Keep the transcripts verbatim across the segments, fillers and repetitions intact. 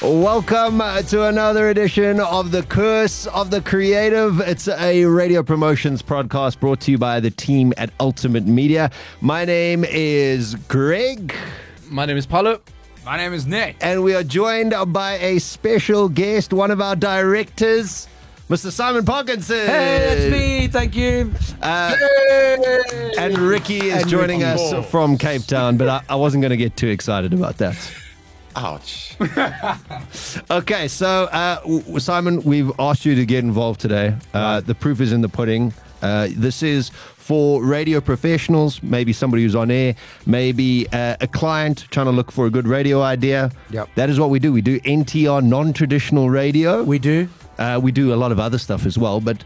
Welcome to another edition of The Curse of the Creative. It's a radio promotions podcast brought to you by the team at Ultimate Media. My name is Greg. My name is Paulo. My name is Nick. And we are joined by a special guest, one of our directors, Mister Simon Parkinson. Hey, that's me. Thank you. Uh, and Ricky is and joining Ricky us balls. from Cape Town, but I, I wasn't going to get too excited about that. Ouch. Okay, so uh, Simon, we've asked you to get involved today. Uh, the proof is in the pudding. Uh, this is for radio professionals, maybe somebody who's on air, maybe uh, a client trying to look for a good radio idea. Yep. That is what we do. We do N T R, non-traditional radio. We do. Uh, we do a lot of other stuff as well, but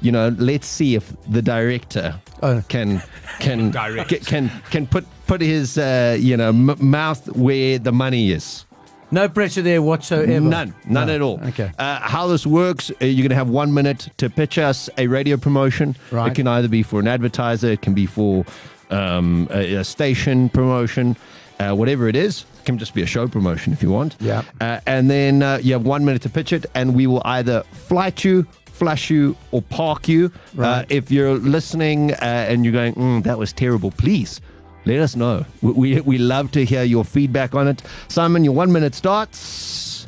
you know, let's see if the director oh. can can, can can can put put his uh, you know m- mouth where the money is. No pressure there whatsoever. None, none no. at all. Okay. Uh, how this works, uh, you're going to have one minute to pitch us a radio promotion. Right. It can either be for an advertiser, it can be for um, a, a station promotion, uh, whatever it is. It can just be a show promotion if you want. Yeah. Uh, and then uh, you have one minute to pitch it, and we will either flight you, flush you, or park you. Right. Uh, if you're listening uh, and you're going, mm, that was terrible, please let us know. We, we we love to hear your feedback on it. Simon, your one minute starts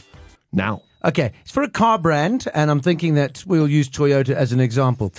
now. Okay, it's for a car brand, and I'm thinking that we'll use Toyota as an example.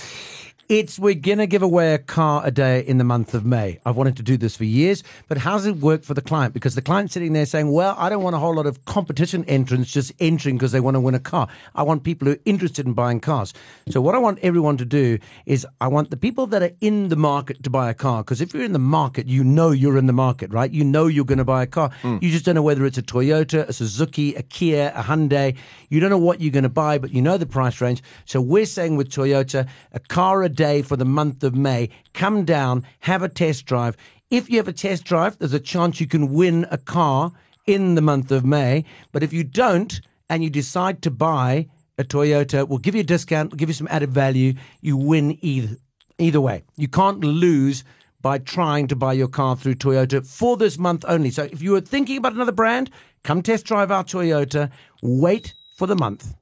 It's we're going to give away a car a day in the month of May. I've wanted to do this for years, but how does it work for the client? Because the client's sitting there saying, well, I don't want a whole lot of competition entrants just entering because they want to win a car. I want people who are interested in buying cars. So what I want everyone to do is I want the people that are in the market to buy a car, because if you're in the market, you know you're in the market, right? You know you're going to buy a car. Mm. You just don't know whether it's a Toyota, a Suzuki, a Kia, a Hyundai. You don't know what you're going to buy, but you know the price range. So we're saying with Toyota, a car a day day for the month of May. Come down, have a test drive. If you have a test drive, there's a chance you can win a car in the month of May. But if you don't and you decide to buy a Toyota, we'll give you a discount, we'll give you some added value. You win either, either way. You can't lose by trying to buy your car through Toyota for this month only. So if you were thinking about another brand, come test drive our Toyota, wait for the month,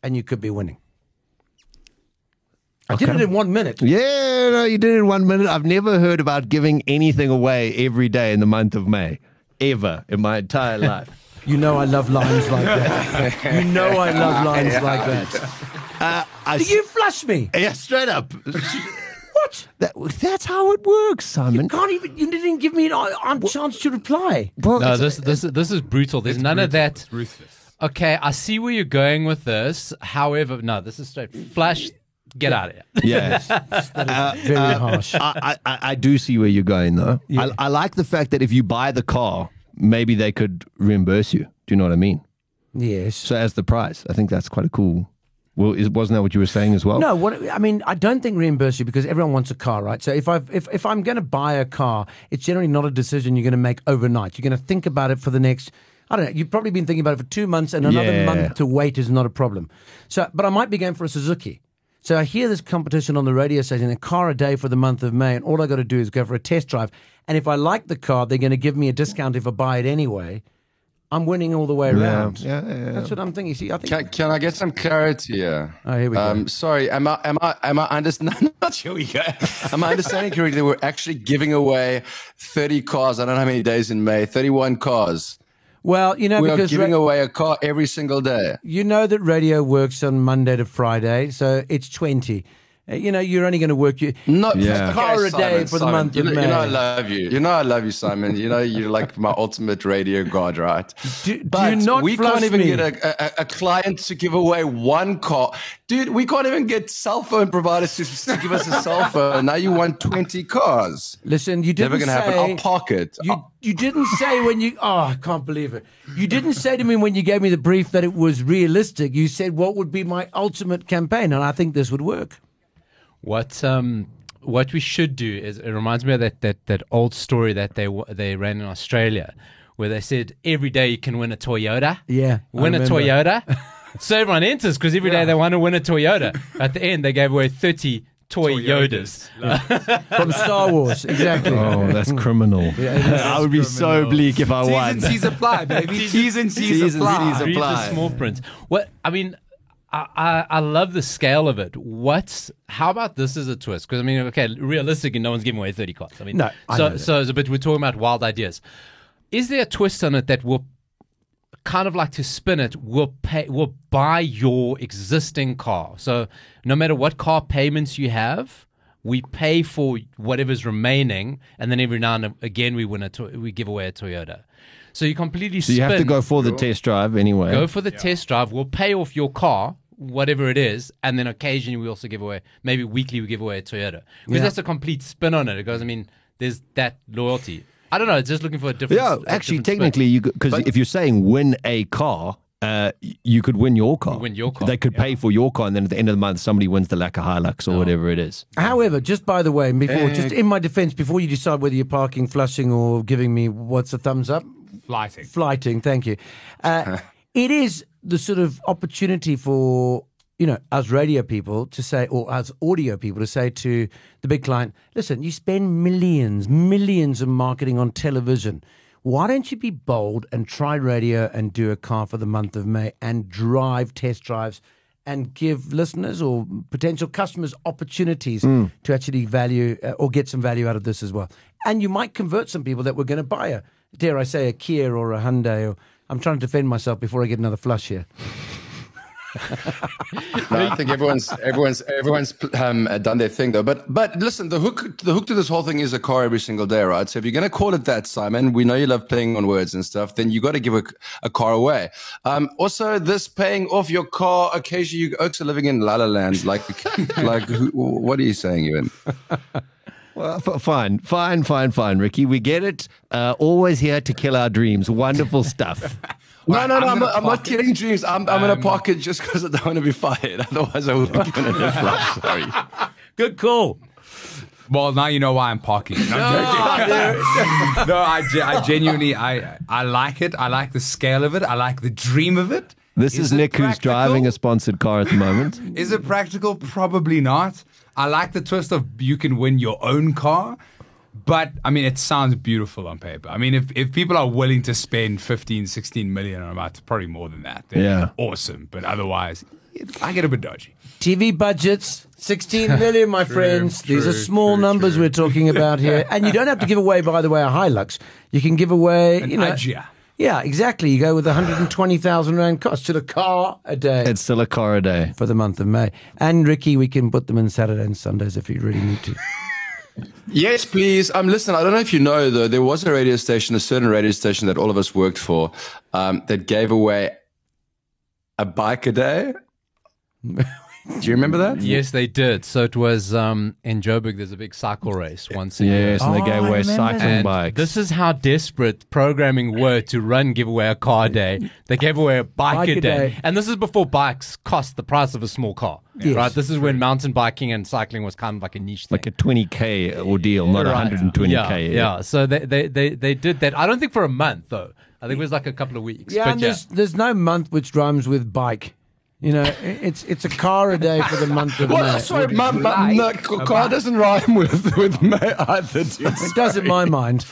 and you could be winning. I did it in one minute. Yeah, no, you did it in one minute. I've never heard about giving anything away every day in the month of May, ever in my entire life. You know I love lines like that. You know I love lines yeah. like that. Uh, did you flush me? Yeah, straight up. What? That, that's how it works, Simon. You can't even. You didn't give me an, an chance to reply. Well, no, this uh, this this is brutal. There's none brutal. of that. It's ruthless. Okay, I see where you're going with this. However, no, this is straight flush. Get out of here. Yeah. That is very uh, harsh. I, I, I do see where you're going, though. Yeah. I, I like the fact that if you buy the car, maybe they could reimburse you. Do you know what I mean? Yes. So as the price, I think that's quite a cool... Well, is, wasn't that what you were saying as well? No, what I mean, I don't think reimburse you because everyone wants a car, right? So if I if if I'm going to buy a car, it's generally not a decision you're going to make overnight. You're going to think about it for the next... I don't know, you've probably been thinking about it for two months and another yeah. month to wait is not a problem. So, but I might be going for a Suzuki. So I hear this competition on the radio station, a car a day for the month of May, and all I got to do is go for a test drive. And if I like the car, they're going to give me a discount if I buy it anyway. I'm winning all the way around. Yeah, yeah, yeah. That's what I'm thinking. See, I think can, can I get some clarity here? Oh, here we go. Um, sorry, am I am I am I understanding? Not here we go. Am I understanding correctly? We're actually giving away thirty cars. I don't know how many days in May. Thirty-one cars. Well, you know, we because are giving ra- away a car every single day. You know that radio works on Monday to Friday, so it's twenty. You know, you're only going to work you not yeah. a car okay, a Simon, day for Simon, the month you know, of May. You know, I love you. You know, I love you, Simon. You know, you're like my ultimate radio god, right? Do, but do not we can't even me. get a, a, a client to give away one car, dude. We can't even get cell phone providers to, to give us a cell phone. Now you want twenty cars. Listen, you didn't never going to happen. I'll park it. You, I'll, You didn't say when you... Oh, I can't believe it. You didn't say to me when you gave me the brief that it was realistic. You said, what would be my ultimate campaign? And I think this would work. What um what we should do is... It reminds me of that that, that old story that they they ran in Australia where they said, every day you can win a Toyota. Yeah. Win a Toyota. So everyone enters because every yeah. day they want to win a Toyota. At the end, they gave away thirty toy Yodas. Yodas. From Star Wars, exactly. Oh, that's criminal. Yeah, that's I would be criminal. So bleak if I won. T's and C's apply, baby. T's and C's, T's apply. Read the small print. What, I mean, I, I, I love the scale of it. What's, how about this as a twist? Because, I mean, okay, realistically, no one's giving away thirty cars. I mean, no, I so, so, so, but we're talking about wild ideas. Is there a twist on it that will kind of like to spin it, will pay, will buy your existing car? So no matter what car payments you have, we pay for whatever's remaining, and then every now and again we win a to- we give away a Toyota. So you completely so spin. You have to go for the sure. test drive anyway. Go for the yeah. test drive. We'll pay off your car, whatever it is, and then occasionally we also give away, maybe weekly we give away a Toyota, because yeah. that's a complete spin on it. It goes, I mean, there's that loyalty. I don't know. It's just looking for a different. Yeah, actually, different technically, split. you because if you're saying win a car, uh, you could win your car. Win your car. They could yeah. pay for your car, and then at the end of the month, somebody wins the Lekker Hilux or oh. whatever it is. However, just by the way, before, uh, just in my defence, before you decide whether you're parking, flushing, or giving me what's a thumbs up, flighting, flighting. Thank you. Uh, it is the sort of opportunity for, you know, us radio people to say, or us audio people to say to the big client, listen, you spend millions, millions of marketing on television. Why don't you be bold and try radio and do a car for the month of May and drive test drives and give listeners or potential customers opportunities mm. to actually value uh, or get some value out of this as well. And you might convert some people that were going to buy a, dare I say, a Kia or a Hyundai. Or I'm trying to defend myself before I get another flush here. No, I think everyone's everyone's everyone's um, done their thing though. But but listen, the hook the hook to this whole thing is a car every single day, right? So if you're going to call it that, Simon, we know you love playing on words and stuff. Then you got to give a, a car away. Um, also, this paying off your car occasionally. You oaks are living in La La Land. Like like who, what are you saying, Ewan? Well, f- fine, fine, fine, fine, Ricky. We get it. Uh, always here to kill our dreams. Wonderful stuff. No, right, no, no, I'm, I'm, I'm not kidding, Dreams. I'm, I'm um, in a pocket just because I don't want to be fired. Otherwise, I would be going to flush. Sorry. Good call. Well, now you know why I'm parking. No, no, I, I genuinely, I, I like it. I like the scale of it. I like the dream of it. This is, is Nick, who's driving a sponsored car at the moment. Is it practical? Probably not. I like the twist of you can win your own car. But, I mean, it sounds beautiful on paper. I mean, if, if people are willing to spend fifteen, sixteen million on about probably more than that, then yeah. awesome. But otherwise, I get a bit dodgy. T V budgets, sixteen million, my true, friends. True, These are small true, numbers true. we're talking about here. And you don't have to give away, by the way, a Hilux. You can give away, An you know. Adja. Yeah, exactly. You go with one hundred twenty thousand rand cost to the car a day. It's still a car a day. For the month of May. And, Ricky, we can put them in Saturday and Sundays if you really need to. Yes, please. Um, listen, I don't know if you know, though, there was a radio station, a certain radio station that all of us worked for, um, that gave away a bike a day. Do you remember that? Yes, they did. So it was um, in Joburg, there's a big cycle race once a year. Yes, and they gave away oh, cycling and bikes. This is how desperate programming were to run giveaway a car day. They gave away a bike, bike a, day. a day. And this is before bikes cost the price of a small car. Yes, right? This is true. when mountain biking and cycling was kind of like a niche thing. Like a twenty K ordeal, not right. one hundred twenty K. Yeah, yeah. yeah. So they, they, they, they did that. I don't think for a month, though. I think it was like a couple of weeks. Yeah, but and yeah. There's, there's no month which rhymes with bike. You know, it's it's a car a day for the month of well, May. Sorry, my, my, like no, car doesn't rhyme with, with May either. Dude, it does in my mind.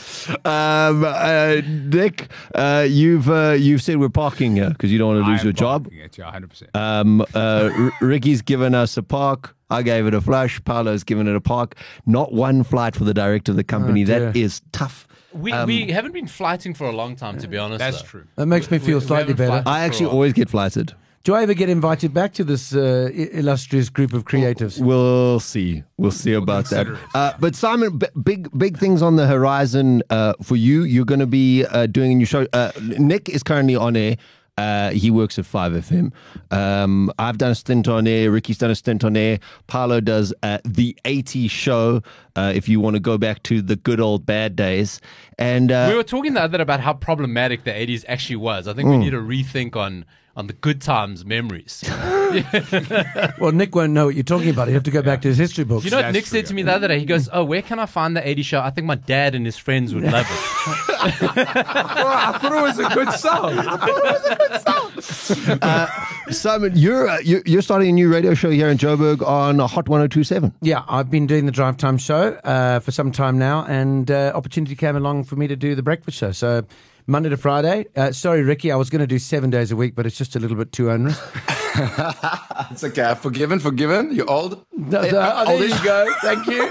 Um, uh, Nick, uh, you've uh, you've said we're parking here because you don't want to lose your job. It, yeah, one hundred percent. Um, uh, Ricky's given us a park. I gave it a flush. Paolo's given it a park. Not one flight for the director of the company. Oh, that is tough. We um, we haven't been flighting for a long time, to be honest. That's though. true. That makes we, me feel we, slightly we better. I actually always get flighted. Do I ever get invited back to this uh, illustrious group of creatives? We'll see. We'll see we'll about that. Uh, but Simon, b- big big things on the horizon uh, for you. You're going to be uh, doing a new show. Uh, Nick is currently on air. Uh, he works at five F M. Um, I've done a stint on air. Ricky's done a stint on air. Paolo does uh, the eighty show, uh, if you want to go back to the good old bad days. And uh, we were talking the other about how problematic the eighties actually was. I think mm. we need to rethink on on the good times memories. Well, Nick won't know what you're talking about. You have to go back yeah. to his history books. You know what That's Nick said to me the other day? He goes, oh, where can I find the eighties show? I think my dad and his friends would love it. I thought it was a good song. I thought it was a good song. Uh, Simon, you're, uh, you're starting a new radio show here in Joburg on Hot one oh two point seven. Yeah, I've been doing the drive time show uh, for some time now, and uh, opportunity came along for me to do the breakfast show. So Monday to Friday. Uh, sorry, Ricky, I was going to do seven days a week, but it's just a little bit too onerous. It's okay. Forgiven, forgiven. You're old. No, no, uh, oh, there you go. Thank you.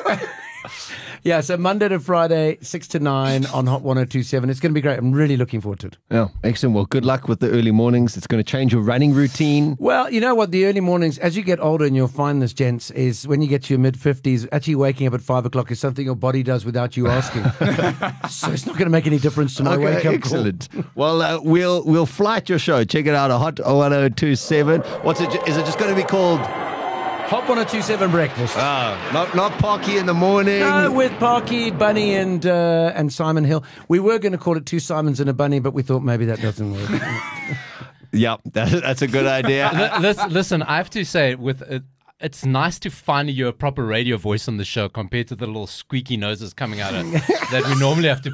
Yeah, so Monday to Friday, six to nine on Hot one oh two point seven. It's going to be great. I'm really looking forward to it. Yeah, excellent. Well, good luck with the early mornings. It's going to change your running routine. Well, you know what? The early mornings, as you get older, and you'll find this, gents, is when you get to your mid-fifties, actually waking up at five o'clock is something your body does without you asking. So it's not going to make any difference to my okay, wake-up excellent. Call. Well, uh, we'll we'll flight your show. Check it out at Hot one oh two point seven. What's it? Is it just going to be called Hot one oh two point seven Breakfast? Ah, not not Parky in the morning. No, with Parky, Bunny, and uh, and Simon Hill. We were going to call it Two Simons and a Bunny, but we thought maybe that doesn't work. Yep, that, that's a good idea. listen, listen, I have to say, with uh, it's nice to find you a proper radio voice on the show compared to the little squeaky noses coming out of that we normally have to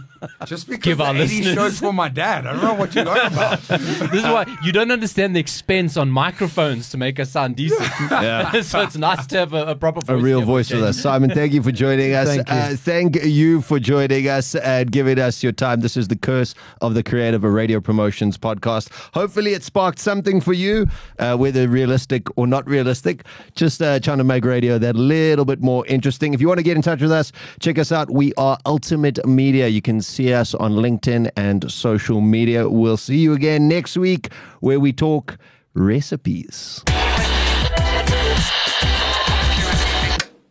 just give our listeners. Shows for my dad. I don't know what you're talking about. This is why you don't understand the expense on microphones to make us sound decent. Yeah. So it's nice to have a, a proper voice. A real voice with us. Simon, thank you for joining us. Thank you. Uh, thank you for joining us and giving us your time. This is the Curse of the Creative, a radio promotions podcast. Hopefully it sparked something for you, uh, whether realistic or not realistic. Just uh, trying to make radio that little bit more interesting. If you want to get in touch with us, check us out. We are Ultimate Media. You can see us on LinkedIn and social media. We'll see you again next week where we talk recipes.